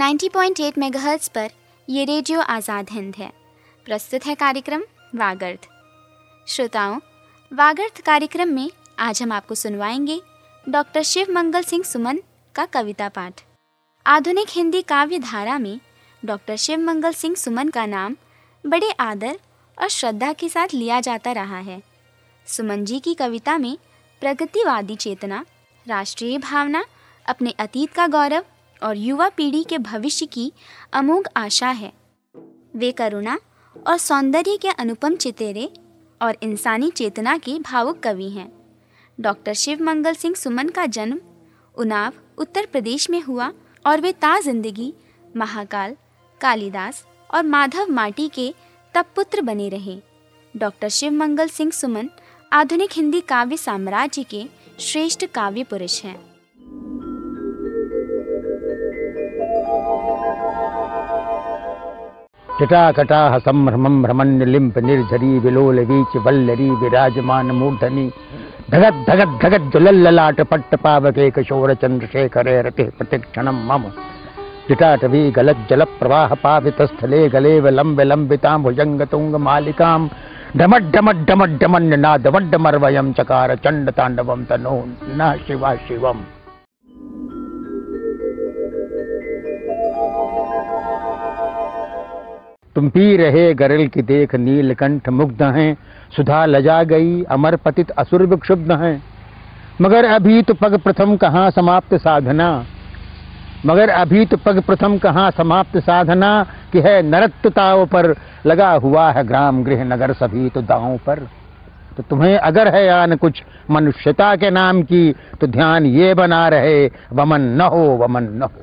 90.8 megahertz पर ये radio Azad Hind है। प्रस्तुत है कार्यक्रम वागर्थ। श्रोताओं, वागर्थ कार्यक्रम में आज हम आपको सुनवाएंगे डॉक्टर शिव मंगल सिंह सुमन का कविता पाठ। आधुनिक हिंदी काव्य धारा में डॉक्टर शिव मंगल सिंह सुमन का नाम बड़े आदर और श्रद्धा के साथ लिया जाता रहा है। सुमन जी की कविता में प्रगतिवादी चेतना, राष्ट्रीय भावना, अपने अतीत का गौरव और युवा पीढ़ी के भविष्य की अमोघ आशा है। वे करुणा और सौंदर्य के अनुपम चितेरे और इंसानी चेतना के भावुक कवि हैं। डॉक्टर शिव मंगल सिंह सुमन का जन्म उनाव, उत्तर प्रदेश में हुआ और वे ता जिंदगी महाकाल, कालिदास और माधव माटी के तपपुत्र बने रहे। डॉक्टर शिव मंगल सिंह सुमन आधुनिक हिंदी काव्य साम्राज्य के श्रेष्ठ काव्य पुरुष हैं। जटाकटाह संभ्रमं भ्रमण्यलिम्प निर्झरी विलोल वीच वल्लरी विराजमान मूर्धनि धगत धगत धगत ज्वलल्ललाट पट्ट पावके किशोर चंद्रशेखरे रतिः प्रतिक्षणं मम जटाटवी गलत जल प्रवाह पावितस्थले गलेव लंब लंबितां भुजंगतुंग मालिकां डमट डमट डमट डमण्य नाद वड्डमर्वयं चकार चंड तांडवं तनो नः शिवा शिवम्। तुम पी रहे गरल की देख नीलकंठ मुग्ध हैं, सुधा लजा गई अमर पतित असुर विक्षुब्ध हैं। मगर अभी तो पग प्रथम कहाँ समाप्त साधना, मगर अभी तो पग प्रथम कहाँ समाप्त साधना कि है नरत्ताओं पर लगा हुआ है ग्राम गृह नगर सभी तो दांवों पर। तो तुम्हें अगर है आन कुछ मनुष्यता के नाम की तो ध्यान ये बना रहे वमन न हो, वमन न हो।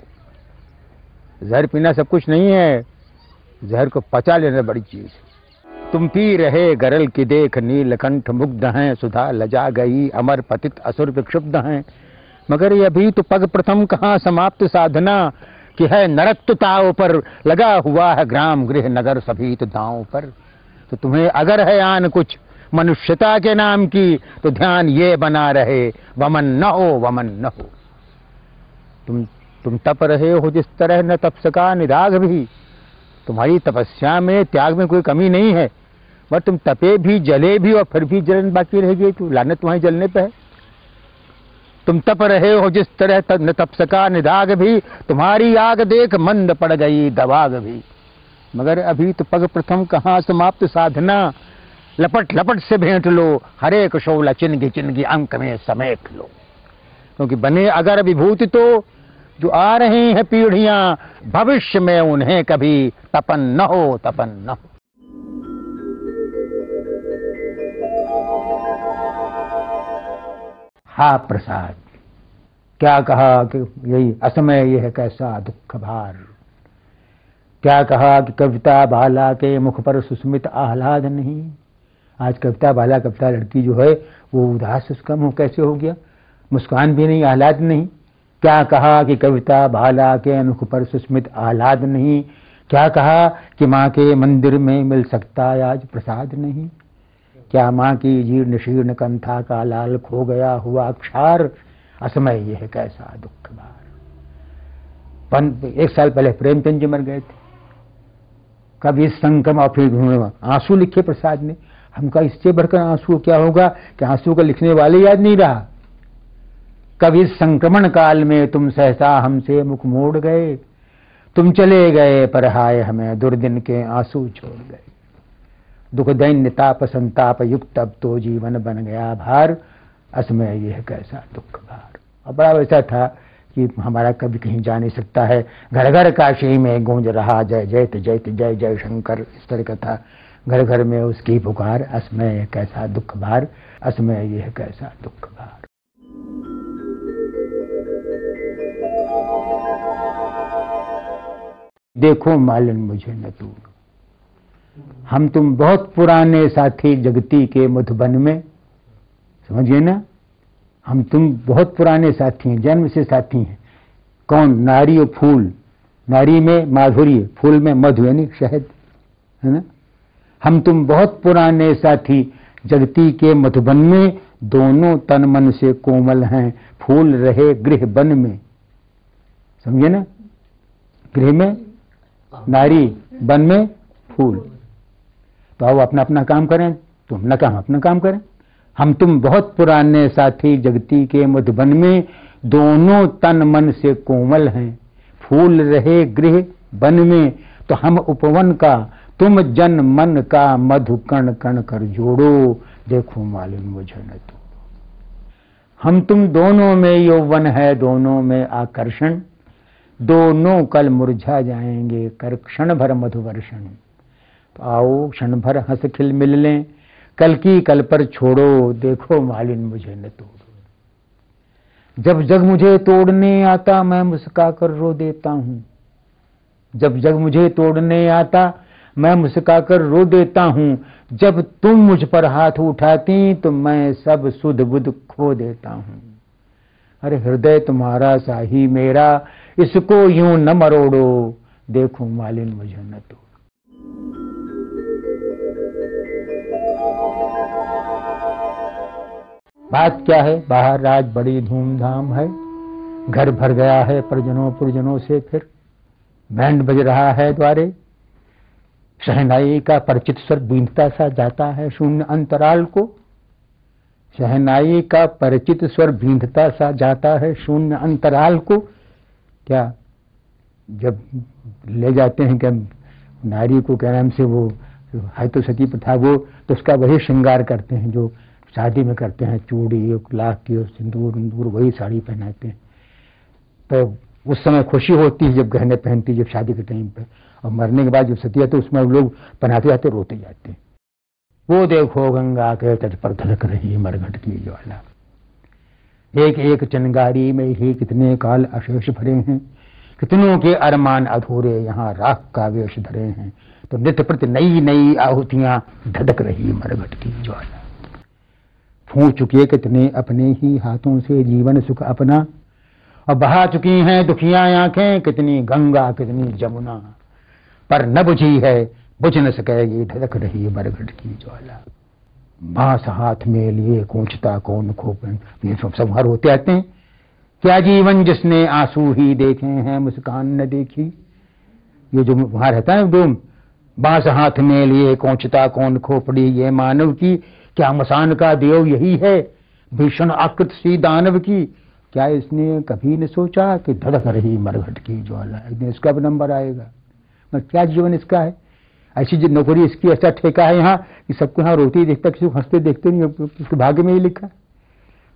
जहर पीना सब कुछ नहीं है, जहर को पचा लेना बड़ी चीज। तुम पी रहे गरल की देख नीलकंठ मुग्ध हैं, सुधा लजा गई अमर पतित असुर विक्षुब्ध हैं। मगर ये भी तो पग प्रथम कहाँ समाप्त साधना कि है नरत्ताओं पर लगा हुआ है ग्राम गृह नगर सभी तो दांवों पर। तो तुम्हें अगर है आन कुछ मनुष्यता के नाम की तो ध्यान ये बना रहे वमन न हो, वमन न हो। तुम तप रहे हो जिस तरह न तप सका निराग भी। तुम्हारी तपस्या में त्याग में कोई कमी नहीं है, पर तुम तपे भी जले भी और फिर भी जलन बाकी रह गई तो लानत तुम्हारी जलने पे है। तुम तप रहे हो जिस तरह न तप सका निदाग भी, तुम्हारी आग देख मंद पड़ गई दवाग भी। मगर अभी तो पग प्रथम कहाँ समाप्त साधना, लपट लपट से भेंट लो हरे कुशोला चिन्ह चिन्ह अंक में समेट लो। क्योंकि बने अगर विभूति तो जो आ रही हैं पीढ़ियां भविष्य में उन्हें कभी तपन न हो, तपन न हो। हा प्रसाद, क्या कहा कि यही असमय यह कैसा दुख भार। क्या कहा कि कविता बाला के मुख पर सुस्मित आह्लाद नहीं। आज कविता बाला कविता लड़की जो है वो उदास उसका मुंह कैसे हो गया, मुस्कान भी नहीं, आह्लाद नहीं। क्या कहा कि कविता भाला के मुख पर सुस्मित आह्लाद नहीं। क्या कहा कि माँ के मंदिर में मिल सकता है आज प्रसाद नहीं। क्या माँ की जीर्ण शीर्ण कंथा का लाल खो गया हुआ क्षार, असमय यह कैसा दुख भार। 1 साल पहले प्रेमचंद जी मर गए थे। कब इस संगम और फिर आंसू लिखे प्रसाद ने। हम कहा इससे बढ़कर आंसू क्या होगा कि आंसू का लिखने वाले याद नहीं रहा। कब इस संक्रमण काल में तुम सहसा हमसे मुख मोड़ गए, तुम चले गए पर हाय हमें दुर्दिन के आंसू छोड़ गए। दुख दैन्य ताप संताप युक्त अब तो जीवन बन गया भार, असमय यह कैसा दुख भार। और बड़ा वैसा था कि हमारा कभी कहीं जा नहीं सकता है। घर घर काशी में गूंज रहा जय जय जय जय जय शंकर, इस तरह का था घर घर में उसकी पुकार। असमय यह कैसा दुख भार, असमय यह कैसा दुख भार। देखो मालन मुझे न तू, हम तुम बहुत पुराने साथी जगती के मधुबन में। समझिए ना, हम तुम बहुत पुराने साथी हैं, जन्म से साथी हैं। कौन? नारी और फूल। नारी में माधुर्य, फूल में मधु यानी शहद, है ना। हम तुम बहुत पुराने साथी जगती के मधुबन में, दोनों तन मन से कोमल हैं, फूल रहे गृह बन में। समझिए ना, गृह में नारी, वन में फूल। तो आओ अपना अपना काम करें, तुम न काम अपना काम करें। हम तुम बहुत पुराने साथी जगती के मधुबन में, दोनों तन मन से कोमल हैं। फूल रहे गृह वन में, तो हम उपवन का, तुम जन मन का, मधु कण कण कर जोड़ो, देखो मालूम मुझे न तोड़ो। हम तुम दोनों में यौवन है, दोनों में आकर्षण, दोनों कल मुरझा जाएंगे कर क्षण भर मधुवर्षण। तो आओ क्षण भर हंस खिल मिल लें, कल की कल पर छोड़ो, देखो मालिन मुझे न तोड़ो। जब जग मुझे तोड़ने आता मैं मुस्का कर रो देता हूँ, जब जग मुझे तोड़ने आता मैं मुस्का कर रो देता हूँ। जब तुम मुझ पर हाथ उठाती तो मैं सब सुध बुध खो देता हूँ। अरे हृदय तुम्हारा सा ही मेरा, इसको यूं न मरोड़ो, देखो मालिन मुझे न तोड़ो। बात क्या है, बाहर आज बड़ी धूमधाम है, घर भर गया है परिजनों पुरजनों से, फिर बैंड बज रहा है द्वारे, शहनाई का परिचित स्वर बीनता सा जाता है शून्य अंतराल को, शहनाई का परिचित स्वर बीनता सा जाता है शून्य अंतराल को। क्या जब ले जाते हैं कि नारी को क्या नाम से, वो है तो सती प्रथा, वो तो उसका वही श्रृंगार करते हैं जो शादी में करते हैं, चूड़ी लाख की सिंदूर उंदूर, वही साड़ी पहनाते हैं। तो उस समय खुशी होती है जब गहने पहनती है, जब शादी के टाइम पे, और मरने के बाद जब सती है तो उसमें लोग पहनाते जाते रोते जाते हैं। वो देखो गंगा के तट पर धड़क रही मरघट की ज्वाला, एक एक चिंगारी में ही कितने काल अशेष भरे हैं, कितनों के अरमान अधूरे यहाँ राख का वेश धरे हैं। तो नित्य प्रति नई नई आहुतियां धड़क रही मरघट की ज्वाला, फूं चुके कितने अपने ही हाथों से जीवन सुख अपना, और बहा चुकी हैं दुखियां आंखें कितनी गंगा कितनी जमुना, पर न बुझी है बुझ न सकेगी धड़क रही बरगद की ज्वाला। बांस हाथ में लिए कूंचता कौन खोपन, ये सब हर होते आते हैं। क्या जीवन जिसने आंसू ही देखे हैं मुस्कान न देखी, ये जो वहां रहता है डोम, बांस हाथ में लिए कूंचता कौन खोपड़ी, ये मानव की क्या मसान का देव यही है, भीषण आकृत सी दानव की, क्या इसने कभी न सोचा कि धड़क रही मरघट की ज्वाला, एक दिन इसका भी नंबर आएगा। मैं क्या जीवन इसका है, ऐसी जो नौकरी इसकी, ऐसा ठेका है यहाँ कि सबको यहाँ रोते ही देखता, किसी को हंसते देखते नहीं, उसके भाग्य में ही लिखा।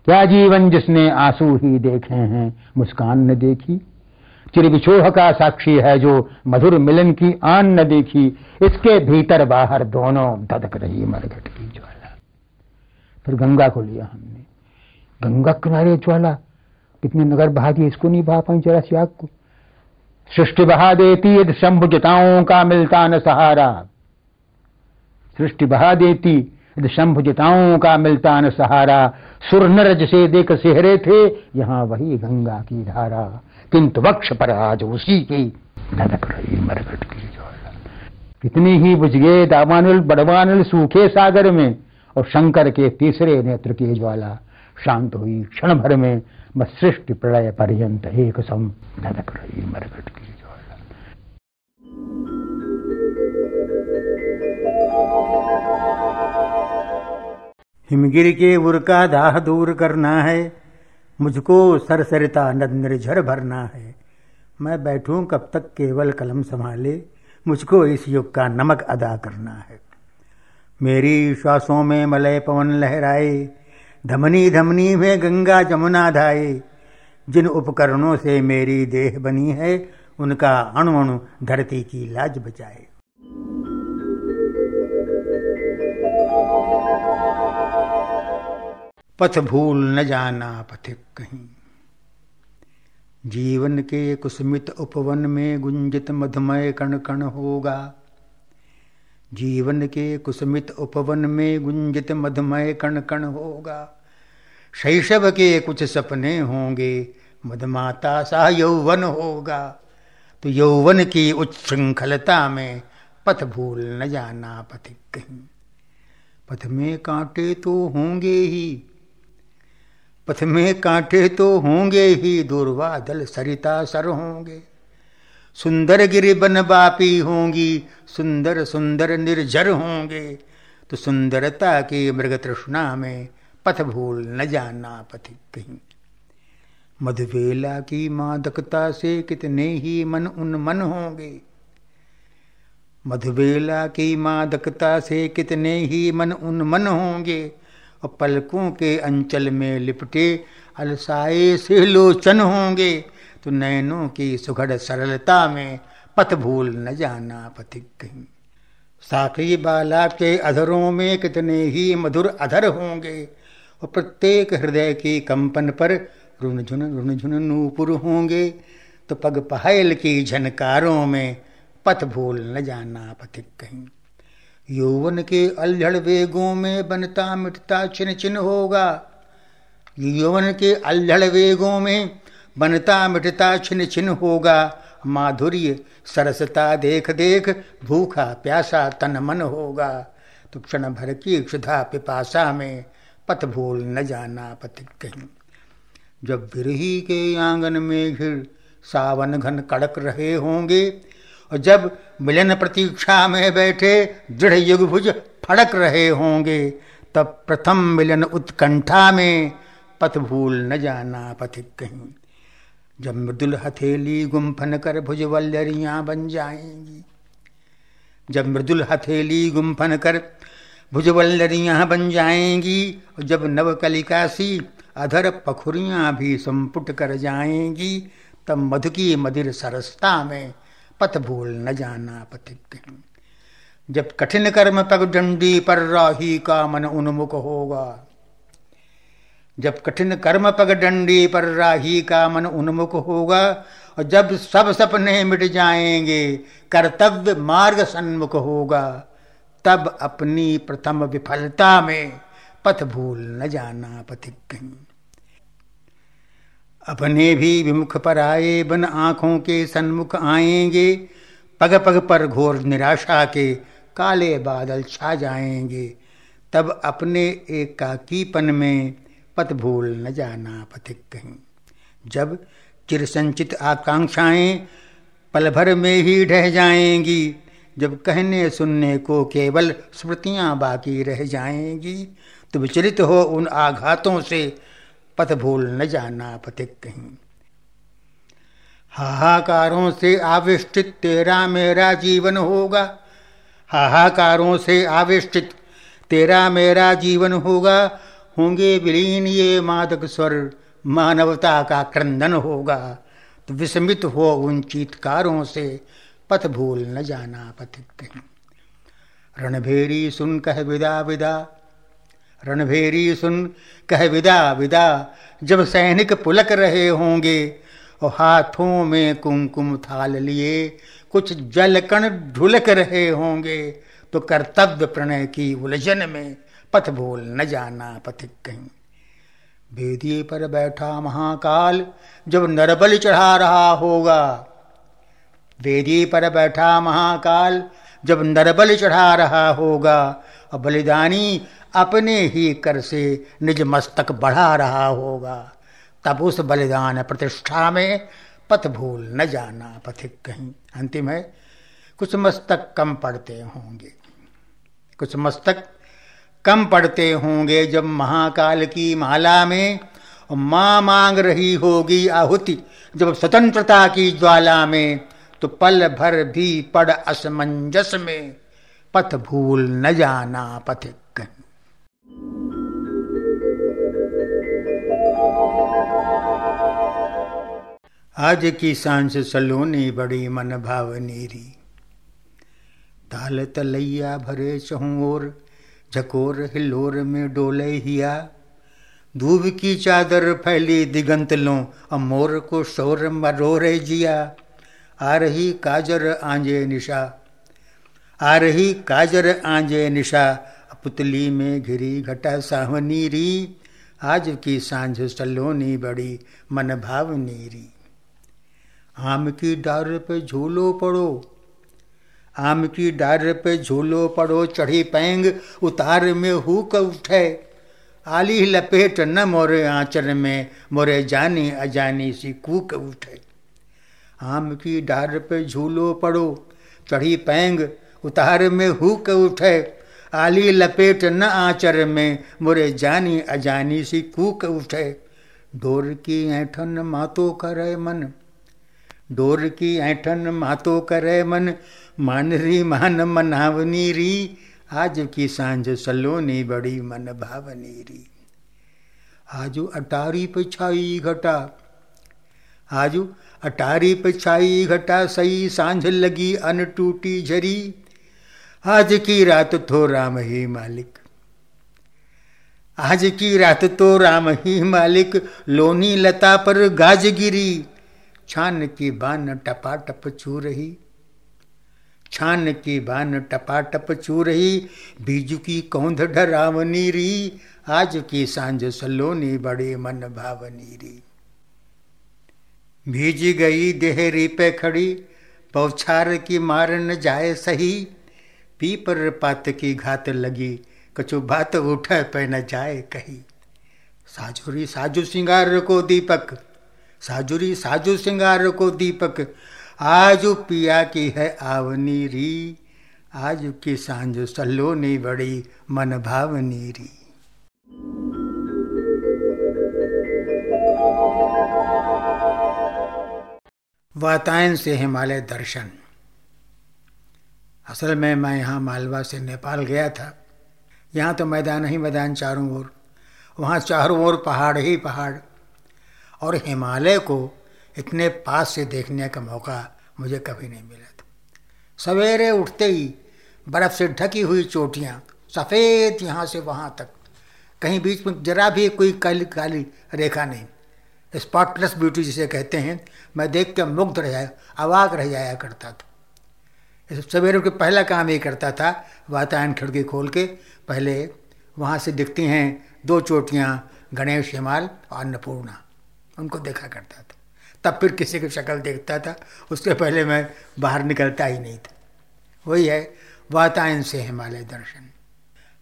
क्या जीवन जिसने आंसू ही देखे हैं मुस्कान न देखी, चिर विछोह का साक्षी है जो मधुर मिलन की आन न देखी, इसके भीतर बाहर दोनों धड़क रही मरघट की ज्वाला। फिर गंगा को लिया हमने, गंगा किनारे ज्वाला, कितने नगर बहा दिए, इसको नहीं बहा पाई जरा सी आग को। सृष्टि बहा देती यदि शंभु जटाओं का मिलता न सहारा, सृष्टि बहा देती यदि शंभु जटाओं का मिलता न सहारा, सुर नर जिसे देख सेहरे थे यहाँ वही गंगा की धारा, किंतु वक्ष पर आज उसी की धड़क रही मरघट की ज्वाला। कितनी ही बुझगे दावानल बड़वानल सूखे सागर में, और शंकर के तीसरे नेत्र की ज्वाला शांत हुई क्षण भर में, बस सृष्टि प्रलय पर्यंत एक सम धड़क रही मरघट की ज्वाला। हिमगिरी के उर का दाह दूर करना है, मुझको सरसरिता नद निर्झर भरना है। मैं बैठूं कब तक केवल कलम संभाले, मुझको इस युग का नमक अदा करना है। मेरी श्वासों में मलय पवन लहराए, धमनी धमनी में गंगा जमुना धाए, जिन उपकरणों से मेरी देह बनी है, उनका अणु अणु धरती की लाज बचाए। पथ भूल न जाना पथिक कहीं, जीवन के कुसुमित उपवन में गुंजित मधुमय कण कण होगा, जीवन के कुसुमित उपवन में गुंजित मधुमय कण कण होगा। शैशव के कुछ सपने होंगे, मधमाता सा यौवन होगा, तो यौवन की उच्छृंखलता में पथ भूल न जाना पथिक कहीं। पथ में कांटे तो होंगे ही, पथ में कांटे तो होंगे ही, दूर्वादल सरिता सर होंगे, सुंदर गिरि बन बापी होंगी, सुंदर सुंदर निर्जर होंगे, तो सुंदरता की मृग तृष्णा में पथ भूल न जाना पथिक कहीं। मधुवेला की मादकता से कितने ही मन उन्मन होंगे, मधुबेला की मादकता से कितने ही मन उन्मन होंगे, और पलकों के अंचल में लिपटे अलसाए से लोचन होंगे, तो नैनों की सुघड़ सरलता में पथ भूल न जाना पथिक कहीं। साखी बाला के अधरों में कितने ही मधुर अधर होंगे, और प्रत्येक हृदय की कंपन पर रुनझुन नूपुर होंगे, तो पग पहल की झनकारों में पथ भूल न जाना पथिक कहीं। यौवन के अलझड़ वेगों में बनता मिटता छिन छिन होगा, यौवन के अलझड़ वेगों में बनता मिटता छिन छिन होगा, माधुर्य सरसता देख देख भूखा प्यासा तन मन होगा, तो क्षण भर की क्षुधा पिपासा में पथ भूल न जाना पथिक कहीं। जब विरही के आंगन में घिर सावन घन कड़क रहे होंगे, और जब मिलन प्रतीक्षा में बैठे दृढ़ युगभुज फड़क रहे होंगे, तब प्रथम मिलन उत्कंठा में पथ भूल न जाना पथिक कहीं। जब मृदुल हथेली गुम्फन कर भुजवल्लरियाँ बन जाएंगी, जब मृदुल हथेली गुम्फन कर भुजवल्लरियाँ बन जाएंगी, और जब नवकलिकासी अधर पखुरियाँ भी संपुट कर जाएंगी, तब मधु की मदिर सरसता में पथ भूल न जाना पथिक कहीं। जब कठिन कर्म पगडंडी पर राही का मन उन्मुख होगा, जब कठिन कर्म पगडंडी पर राही का मन उन्मुख होगा, और जब सब सपने मिट जाएंगे कर्तव्य मार्ग सन्मुख होगा, तब अपनी प्रथम विफलता में पथ भूल न जाना पथिक कहीं। अपने भी विमुख पर आए बन आँखों के सन्मुख आएंगे, पग पग पर घोर निराशा के काले बादल छा जाएंगे, तब अपने एकाकीपन में पथ भूल न जाना पथिक कहीं। जब चिरसंचित आकांक्षाएं पल भर में ही ढह जाएंगी, जब कहने सुनने को केवल स्मृतियां बाकी रह जाएंगी, तो विचलित हो उन आघातों से पथ भूल न जाना पथिक कहीं। हाहाकारों से आविष्टित तेरा मेरा जीवन होगा, हाहाकारों से आविष्टित तेरा मेरा जीवन होगा, होंगे विलीन ये मादक स्वर, मानवता का क्रंदन होगा, तो विस्मित हो उन चीत्कारों से पथ भूल न जाना पथिक कहीं। रणभेरी सुन कह विदा विदा, रणभेरी सुन कह विदा विदा, जब सैनिक पुलक रहे होंगे, और हाथों में कुमकुम थाल लिए कुछ जलकण ढुलक रहे होंगे, तो कर्तव्य प्रणय की उलझन में पथ भूल न जाना पथिक कहीं। वेदी पर बैठा महाकाल जब नरबलि चढ़ा रहा होगा, वेदी पर बैठा महाकाल जब नरबलि चढ़ा रहा होगा, और बलिदानी अपने ही कर से निज मस्तक बढ़ा रहा होगा, तब उस बलिदान प्रतिष्ठा में पथ भूल न जाना पथिक कहीं। अंतिम है, कुछ मस्तक कम पड़ते होंगे, कुछ मस्तक कम पड़ते होंगे, जब महाकाल की माला में माँ मांग रही होगी आहुति, जब स्वतंत्रता की ज्वाला में, तो पल भर भी पड़ असमंजस में पथ भूल न जाना पथिक कहीं। आज की सांस सलोनी बड़ी मन भावनीरी, ताल तलैया भरे चहुँ और झकोर हिलोर में डोले हिया, धूप की चादर फैली दिगंत लों और मोर को शोर मरो रे जिया, आ रही काजर आंजे निशा, आ रही काजर आंजे निशा, पुतली में घिरी घटा सावनीरी, आज की सांझ सलोनी बड़ी मन भावनीरी। आम की डार पे झूलो पड़ो, आम की डार पे झूलो पड़ो, चढ़ी पैंग उतार में हुक उठे, आली लपेट न मोरे आंचर में, मोरे जानी अजानी सी कूक उठे। आम की डार पे झूलो पड़ो, चढ़ी पैंग उतार में हुक उठे, आली लपेट न आंचर में मोरे जानी अजानी सी कूक उठे। डोर की ऐठन मातो करे मन, डोर की ऐठन मातो करे मन, मानरी मान मनावनी री, आज की सांझ सलोनी बड़ी मन भावनी री। आजू अटारी पे छाई घटा, आजू अटारी पे छाई घटा, सही सांझ लगी अन टूटी झरी, आज की रात तो राम ही मालिक, आज की रात तो राम ही मालिक। लोनी लता पर गाज गिरी, छान की बान टपाटप छू रही, छान की बान टपाटप छू रही, बीजू की कौंध डरावनी री, आज की सांझ सलोनी बड़े मन भावनी री। भीज गई देहरी पे खड़ी, पौछार की मार न जाए सही, पीपर पात की घात लगी, कछु बात उठे पे न जाए कही। साजुरी साजू सिंगार को दीपक, साजुरी साजू सिंगार को दीपक, आजू पिया की है आवनी री, आज की सांझ सलोनी बड़ी मन भावनी री। वातायन से हिमालय दर्शन। असल में मैं यहाँ मालवा से नेपाल गया था। यहाँ तो मैदान ही मैदान चारों ओर, वहाँ चारों ओर पहाड़ ही पहाड़, और हिमालय को इतने पास से देखने का मौका मुझे कभी नहीं मिला था। सवेरे उठते ही बर्फ़ से ढकी हुई चोटियाँ सफ़ेद यहाँ से वहाँ तक, कहीं बीच में जरा भी कोई काली काली रेखा नहीं, स्पॉटलेस ब्यूटी जिसे कहते हैं। मैं देख के मुग्ध रह जाया, अवाक रह जाया करता था। सवेरे उठकर पहला काम ये करता था, वातायन खिड़की खोल के पहले वहाँ से दिखती हैं दो चोटियाँ, गणेश हिमाल और अन्नपूर्णा, उनको देखा करता था। तब फिर किसी की शक्ल देखता था, उसके पहले मैं बाहर निकलता ही नहीं था। वही है वातायन से हिमालय दर्शन।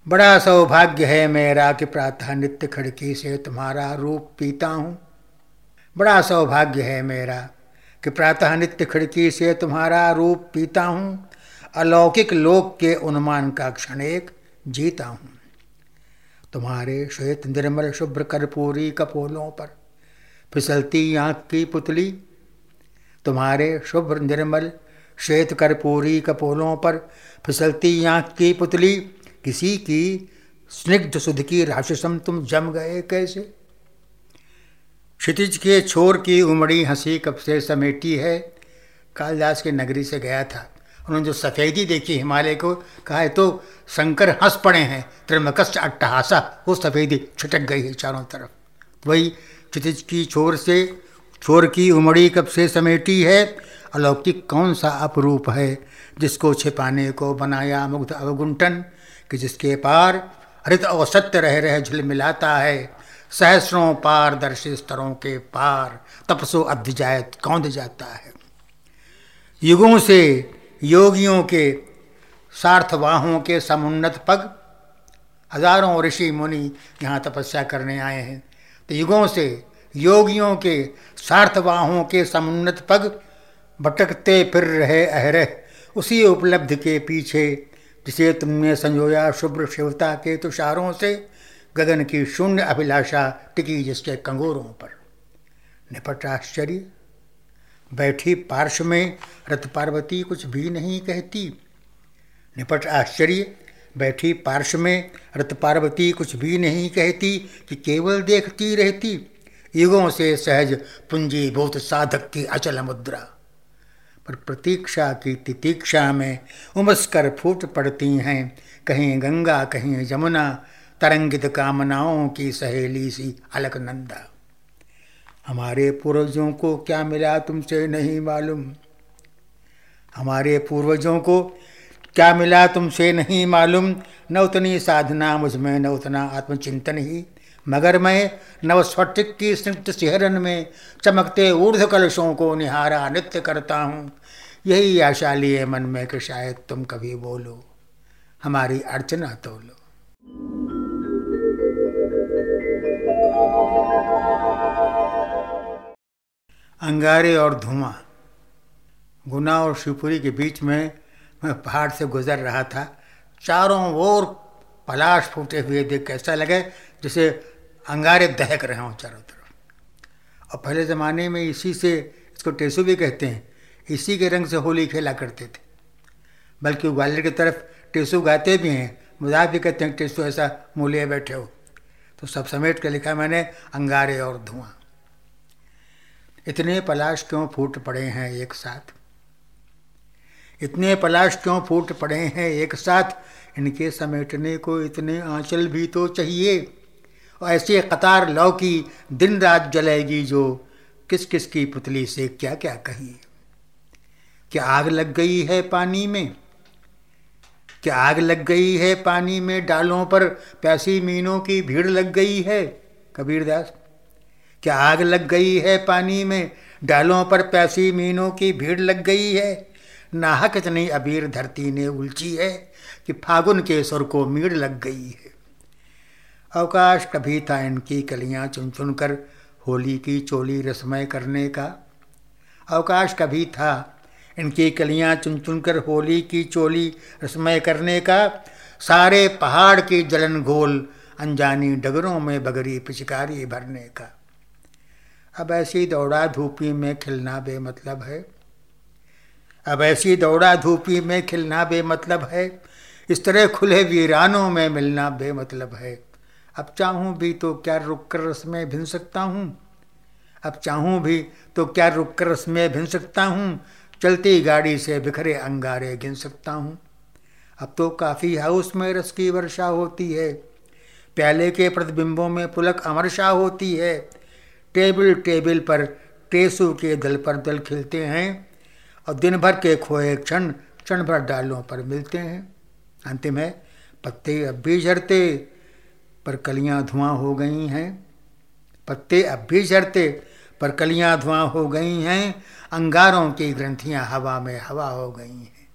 बड़ा सौभाग्य है मेरा कि प्रातः नित्य खिड़की से तुम्हारा रूप पीता हूँ, बड़ा सौभाग्य है मेरा कि प्रातः नित्य खिड़की से तुम्हारा रूप पीता हूँ, अलौकिक लोक के उन्मान का क्षण एक जीता हूँ। तुम्हारे श्वेत निर्मल शुभ्र कर्पूरी कपोलों पर फिसलती आँख की पुतली, तुम्हारे शुभ्र निर्मल श्वेत कर्पूरी कपोलों पर फिसलती आँख की पुतली, किसी की स्निग्ध सुध की राशि सम तुम जम गए कैसे। क्षितिज के छोर की उमड़ी हंसी कब से समेटी है। कालिदास की नगरी से गया था, उन्होंने जो सफ़ेदी देखी हिमालय को, कहा है तो शंकर हंस पड़े हैं, त्रिमकष्ट अट्टहासा, वो सफ़ेदी छिटक गई है चारों तरफ। वही क्षितिज की छोर से छोर की उमड़ी कब से समेटी है। अलौकिक कौन सा अपरूप है जिसको छिपाने को बनाया मुग्ध अवगुंठन, कि जिसके पार हरित अवसत्य रह रह झिलमिलाता है, सहस्रों पारदर्शी स्तरों के पार तपसो अब्ध जाए कौंध जाता है। युगों से योगियों के सार्थवाहों के समुन्नत पग, हजारों ऋषि मुनि यहाँ तपस्या करने आए हैं, तो युगों से योगियों के सार्थवाहों के समुन्नत पग भटकते फिर रहे अहरह, उसी उपलब्ध के पीछे जिसे तुमने संजोया शुभ्र शिवता के तुषारों से, गगन की शून्य अभिलाषा टिकी जिसके कंगोरों पर। निपट आश्चर्य, बैठी पार्श्व में रत पार्वती कुछ भी नहीं कहती। निपट आश्चर्य, बैठी पार्श्व में रत पार्वती कुछ भी नहीं कहती, कि केवल देखती रहती युगों से सहज पूंजीभूत साधक की अचल मुद्रा। पर प्रतीक्षा की तितीक्षा में उमस कर फूट पड़ती हैं कहीं गंगा कहीं यमुना, तरंगित कामनाओं की सहेली सी अलकनंदा। हमारे पूर्वजों को क्या मिला तुमसे नहीं मालूम, हमारे पूर्वजों को क्या मिला तुमसे नहीं मालूम, न उतनी साधना मुझमें न उतना आत्मचिंतन ही, मगर मैं नवस्फटिक की स्निग्ध सिहरन में चमकते ऊर्ध्व कलशों को निहारा नित्य करता हूँ। यही आशा लिए मन में कि शायद तुम कभी बोलो, हमारी अर्चना तो लो। अंगारे और धुआं। गुना और शिवपुरी के बीच में मैं पहाड़ से गुजर रहा था। चारों ओर पलाश फूटे हुए देख ऐसा लगे जैसे अंगारे दहक रहे हों चारों तरफ। और पहले ज़माने में इसी से, इसको टेसू भी कहते हैं, इसी के रंग से होली खेला करते थे। बल्कि ग्वालियर की तरफ टेसू गाते भी हैं, मजाक भी कहते हैं टेसू ऐसा मुँह लिए बैठे हो। तो सब समेट कर लिखा मैंने, अंगारे और धुआं। इतने पलाश क्यों फूट पड़े हैं एक साथ, इतने पलाश क्यों फूट पड़े हैं एक साथ, इनके समेटने को इतने आंचल भी तो चाहिए। और ऐसे कतार लौ की दिन रात जलेगी, जो किस किस की पुतली से क्या क्या कही। क्या आग लग गई है पानी में, क्या आग लग गई है पानी में, डालों पर प्यासी मीनों की भीड़ लग गई है। कबीरदास। क्या आग लग गई है पानी में, डालों पर प्यासी मीनों की भीड़ लग गई है। नाहक इतनी अबीर धरती ने उलझी है, कि फागुन के सुर को मीड़ लग गई है। अवकाश कभी था इनकी कलियां चुन चुन कर होली की चोली रसमय करने का। अवकाश कभी था इनकी कलियां चुन चुन कर होली की चोली रसमय करने का। सारे पहाड़ की जलन घोल, अनजानी डगरों में बगरी पिचकारी भरने का। अब ऐसी दौड़ा धूपी में खिलना बेमतलब है, अब ऐसी दौड़ा धूपी में खिलना बेमतलब है। इस तरह खुले वीरानों में मिलना बेमतलब है। अब चाहूँ भी तो क्या रुक कर रस में भिन सकता हूँ, अब चाहूँ भी तो क्या रुक कर रस में भिन सकता हूँ। चलती गाड़ी से बिखरे अंगारे गिन सकता हूँ। अब तो काफ़ी हाउस में रस की वर्षा होती है, प्याले के प्रतिबिंबों में पुलक अमरशा होती है। टेबल टेबल पर टेसू के दल पर दल खिलते हैं, और दिन भर के खोए क्षण क्षण भर डालों पर मिलते हैं। अंतिम है, पत्ते अब भी झरते पर कलियां धुआं हो गई हैं, पत्ते अब भी झरते पर कलियां धुआं हो गई हैं। अंगारों की ग्रंथियां हवा में हवा हो गई हैं।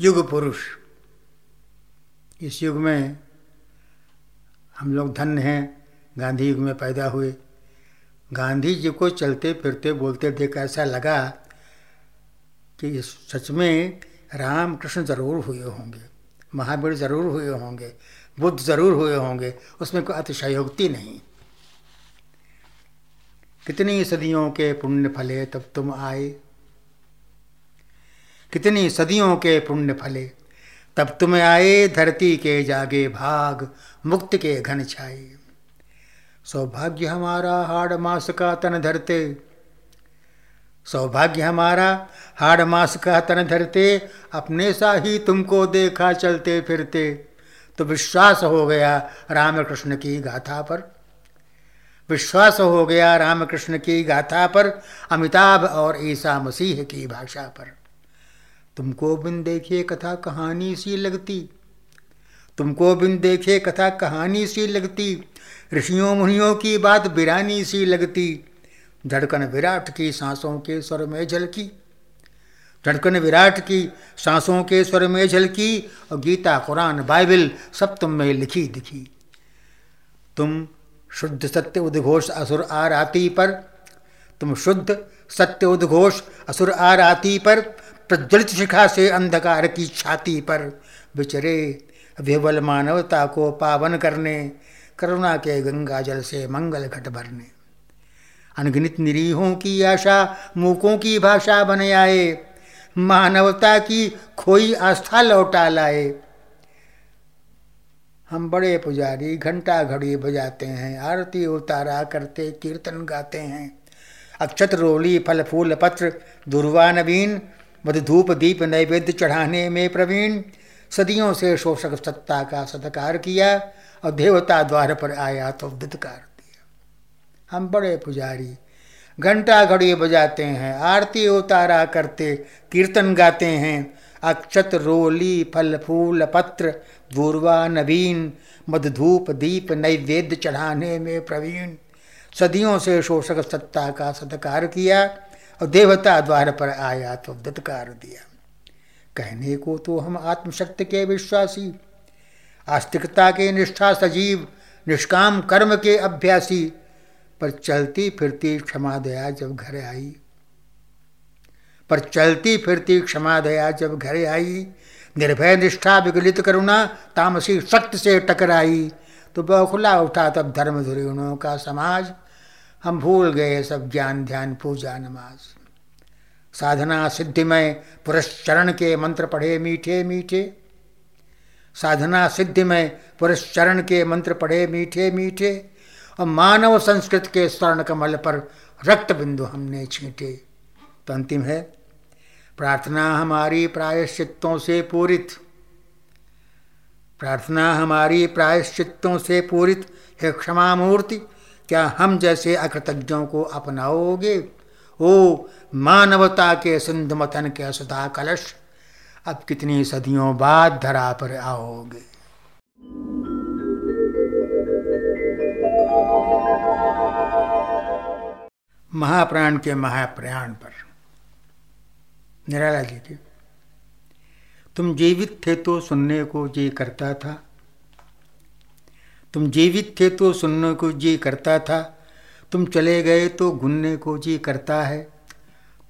युग पुरुष, इस युग में हम लोग धन्य हैं, गांधी युग में पैदा हुए। गांधी जी को चलते फिरते बोलते देख ऐसा लगा कि सच में राम कृष्ण ज़रूर हुए होंगे, महावीर ज़रूर हुए होंगे, बुद्ध ज़रूर हुए होंगे, उसमें कोई अतिशयोक्ति नहीं। कितनी सदियों के पुण्य फले तब तुम आए, कितनी सदियों के पुण्य फले तब तुम आए। धरती के जागे भाग मुक्त के घन छाए। सौभाग्य हमारा हाड़ मास का तन धरते, सौभाग्य हमारा हाड़ मास का तन धरते। अपने सा ही तुमको देखा चलते फिरते, तो विश्वास हो गया राम कृष्ण की गाथा पर, विश्वास हो गया राम कृष्ण की गाथा पर, अमिताभ और ईसा मसीह की भाषा पर। तुमको बिन देखे कथा कहानी सी लगती, तुमको बिन देखे कथा कहानी सी लगती। ऋषियों मुनियों की बात बिरानी सी लगती। धड़कन विराट की सांसों के स्वर में झलकी, धड़कन विराट की सांसों के स्वर में झलकी। और गीता कुरान बाइबल सब तुम में लिखी दिखी। तुम शुद्ध सत्य उद्घोष असुर आराती पर, तुम शुद्ध सत्य उद्घोष असुर आराती पर। प्रज्वलित शिखा से अंधकार की छाती पर बिचरे विवल मानवता को पावन करने। करुणा के गंगा जल से मंगल घट भरने। अनगिनत निरीहों की आशा मूकों की भाषा बन आए। मानवता की खोई आस्था लौटा लाए। हम बड़े पुजारी घंटा घड़ी बजाते हैं, आरती उतारा करते कीर्तन गाते हैं। अक्षत रोली फल फूल पत्र दुर्वा नवीन, मधु धूप दीप नैवेद्य चढ़ाने में प्रवीण। सदियों से शोषक सत्ता का सत्कार किया, और देवता द्वार पर आया तो धत्कार दिया। हम बड़े पुजारी घंटा घड़ी बजाते हैं, आरती उतारा करते कीर्तन गाते हैं। अक्षत रोली फल फूल पत्र दूर्वा नवीन, मधु धूप दीप नैवेद्य चढ़ाने में प्रवीण। सदियों से शोषक सत्ता का सत्कार किया, और देवता द्वार पर आया तो धत्कार दिया। कहने को तो हम आत्मशक्ति के विश्वासी, आस्तिकता के निष्ठा सजीव, निष्काम कर्म के अभ्यासी, पर चलती फिरती क्षमा दया जब घर आई, पर चलती फिरती क्षमा दया जब घर आई, निर्भय निष्ठा विगलित करुणा तामसी शक्त से टकराई, तो बौखला उठा तब धर्मधुरीणों का समाज, हम भूल गए सब ज्ञान ध्यान पूजा नमाज। साधना सिद्धिमय पुरुष चरण के मंत्र पढ़े मीठे मीठे, साधना सिद्धिमय पुरुष चरण के मंत्र पढ़े मीठे मीठे, और मानव संस्कृत के स्वर्ण कमल पर रक्त बिंदु हमने छींटे। तो अंतिम है, प्रार्थना हमारी प्रायश्चित्तों से पूरित, प्रार्थना हमारी प्रायश्चित्तों से पूरित है क्षमा मूर्ति, क्या हम जैसे अकृतज्ञों को अपनाओगे? ओ मानवता के सिंधु मथन के सदा कलश, अब कितनी सदियों बाद धरा पर आओगे। महाप्राण के महाप्रयाण पर निराला जी के, तुम जीवित थे तो सुनने को जी करता था, तुम जीवित थे तो सुनने को जी करता था, तुम चले गए तो गुनने को जी करता है,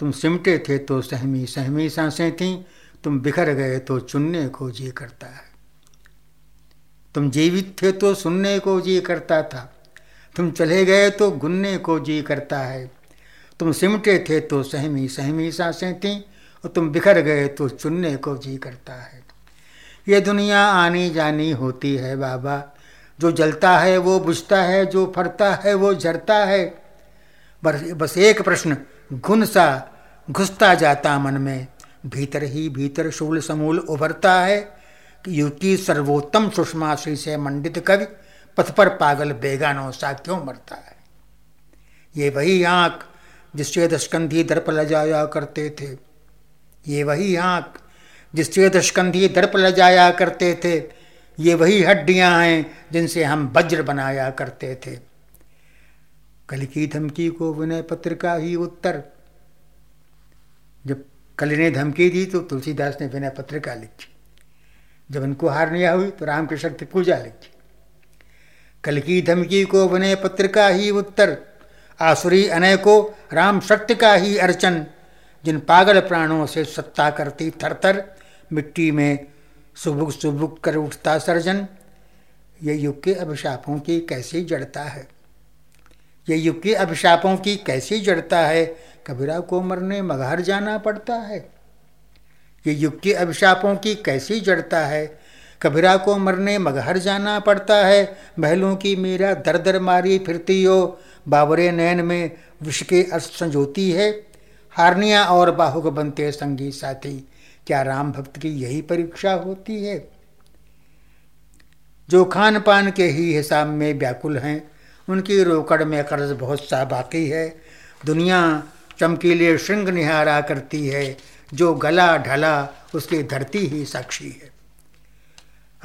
तुम सिमटे थे तो सहमी सहमी सांसें थीं, तुम बिखर गए तो चुनने को जी करता है, तुम जीवित थे तो सुनने को जी करता था, तुम चले गए तो गुनने को जी करता है, तुम सिमटे थे तो सहमी सहमी सांसें थीं, और तुम बिखर गए तो चुनने को जी करता है। ये दुनिया आनी जानी होती है बाबा, जो जलता है वो बुझता है, जो फरता है वो झरता है, बस एक प्रश्न घुन सा घुसता जाता मन में, भीतर ही भीतर शूल समूल उभरता है, कि युकी सर्वोत्तम सुषमा श्री से मंडित कवि, पथ पर पागल बेगानों सा क्यों मरता है। ये वही आँख जिससे दशकंधी दर्प लजाया करते थे, ये वही आँख जिससे दशकंधी दर्प लजाया करते थे, ये वही हड्डियां हैं जिनसे हम वज्र बनाया करते थे। कल की धमकी को विनय पत्र का ही उत्तर, जब कल ने धमकी दी तो तुलसीदास ने विनय पत्र का लिखी, जब उनको हारनिया हुई तो रामकृष्ण की पूजा लिखी। कल की धमकी को विनय पत्र का ही उत्तर, आसुरी अनय को राम शक्ति का ही अर्चन, जिन पागल प्राणों से सत्ता करती थरथर, मिट्टी में सुबुक सुबुक कर उठता सर्जन, ये युग के अभिशापों की कैसी जड़ता है, ये युग के अभिशापों की कैसी जड़ता है, कबीरा को मरने मगहर जाना पड़ता है। ये युग के अभिशापों की कैसी जड़ता है, कबीरा को मरने मगहर जाना पड़ता है, महलों की मीरा दर दर मारी फिरती हो, बावरे नैन में विष के अर्थ संजोती है, हारनिया और बाहुक बनते संगी साथी, क्या राम भक्त की यही परीक्षा होती है। जो खान पान के ही हिसाब में व्याकुल हैं, उनकी रोकड़ में कर्ज बहुत सा बाकी है, दुनिया चमकीले श्रृंग निहारा करती है, जो गला ढला उसकी धरती ही साक्षी है।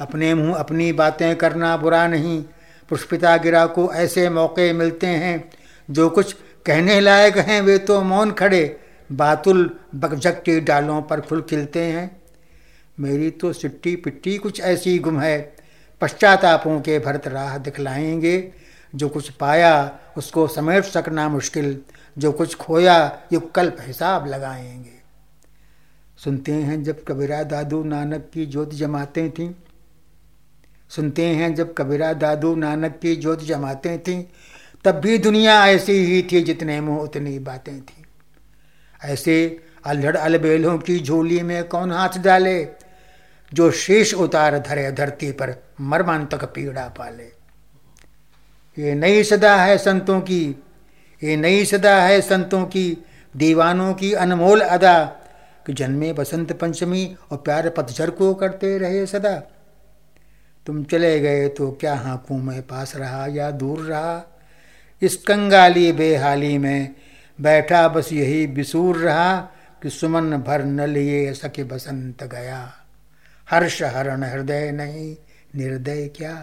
अपने मुंह अपनी बातें करना बुरा नहीं, पुष्पिता गिरा को ऐसे मौके मिलते हैं, जो कुछ कहने लायक हैं वे तो मौन खड़े, बातुल बकझक के डालों पर फूल खिलते हैं। मेरी तो सिट्टी पिट्टी कुछ ऐसी गुम है, पश्चातापों के भरत राह दिखलाएंगे, जो कुछ पाया उसको समेट सकना मुश्किल, जो कुछ खोया युग कल्प हिसाब लगाएंगे। सुनते हैं जब कबीरा दादू नानक की ज्योति जमाते थीं, सुनते हैं जब कबीरा दादू नानक की ज्योति जमाते थीं, तब भी दुनिया ऐसी ही थी, जितने मुँह उतनी बातें थीं, ऐसे अल्हड़ अलबेलों की झोली में कौन हाथ डाले, जो शीश उतार धरे धरती पर मर्मांतक पीड़ा पाले। ये नई सदा है संतों की, ये नई सदा है संतों की, दीवानों की अनमोल अदा, कि जन्मे बसंत पंचमी और प्यार पतझर को करते रहे सदा। तुम चले गए तो क्या हाँकों में पास रहा या दूर रहा, इस कंगाली बेहाली में बैठा बस यही बिसूर रहा, कि सुमन भर न लिए सके बसंत गया, हर्ष हरण हृदय नहीं निर्दय क्या।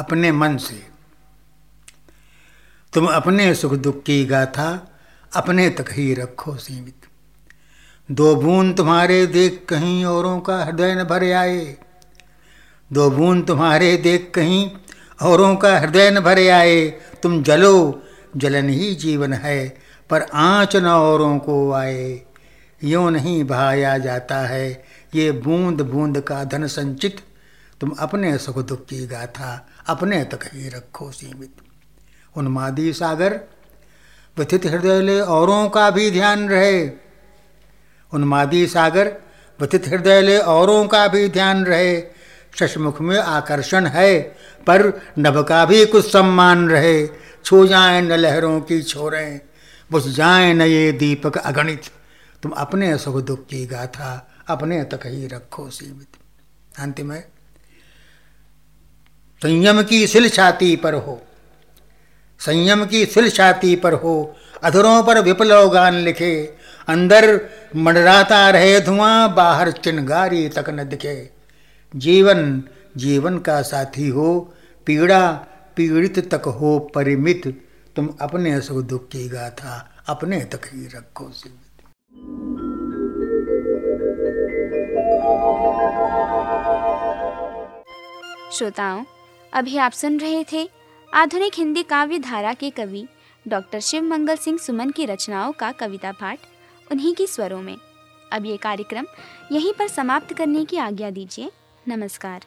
अपने मन से तुम अपने सुख दुख की गाथा अपने तक ही रखो सीमित, दो बूंद तुम्हारे देख कहीं औरों का हृदय न भर आए, दो बूंद तुम्हारे देख कहीं औरों का हृदय न भर आए। तुम जलो, जलन ही जीवन है, पर आँच न औरों को आए। यूँ नहीं बहाया जाता है ये बूंद बूंद का धन संचित, तुम अपने सुख दुख की गाथा अपने तक ही रखो सीमित। उन्मादी सागर व्यथित हृदय ले औरों का भी ध्यान रहे, उन्मादी सागर व्यथित हृदय ले औरों का भी ध्यान रहे। शशमुख में आकर्षण है पर नभ का भी कुछ सम्मान रहे। छू जाए न लहरों की छोरें, बुझ जाए न ये दीपक अगणित, तुम अपने सुख दुख की गाथा अपने तक ही रखो सीमित। अंतिम है, संयम की सिल छाती पर हो, संयम की सिल छाती पर हो। अधरों पर विपुल गान लिखे, अंदर मंडराता रहे धुआं, बाहर चिंगारी तक न दिखे। जीवन जीवन का साथी हो, पीड़ा पीड़ित तक हो परिमित, तुम अपने सुख दुख की गाथा अपने तक ही रखो सीमित। श्रोताओं, अभी आप सुन रहे थे आधुनिक हिंदी काव्य धारा के कवि डॉक्टर शिव मंगल सिंह सुमन की रचनाओं का कविता पाठ उन्हीं की स्वरों में। अब ये कार्यक्रम यहीं पर समाप्त करने की आज्ञा दीजिए। नमस्कार।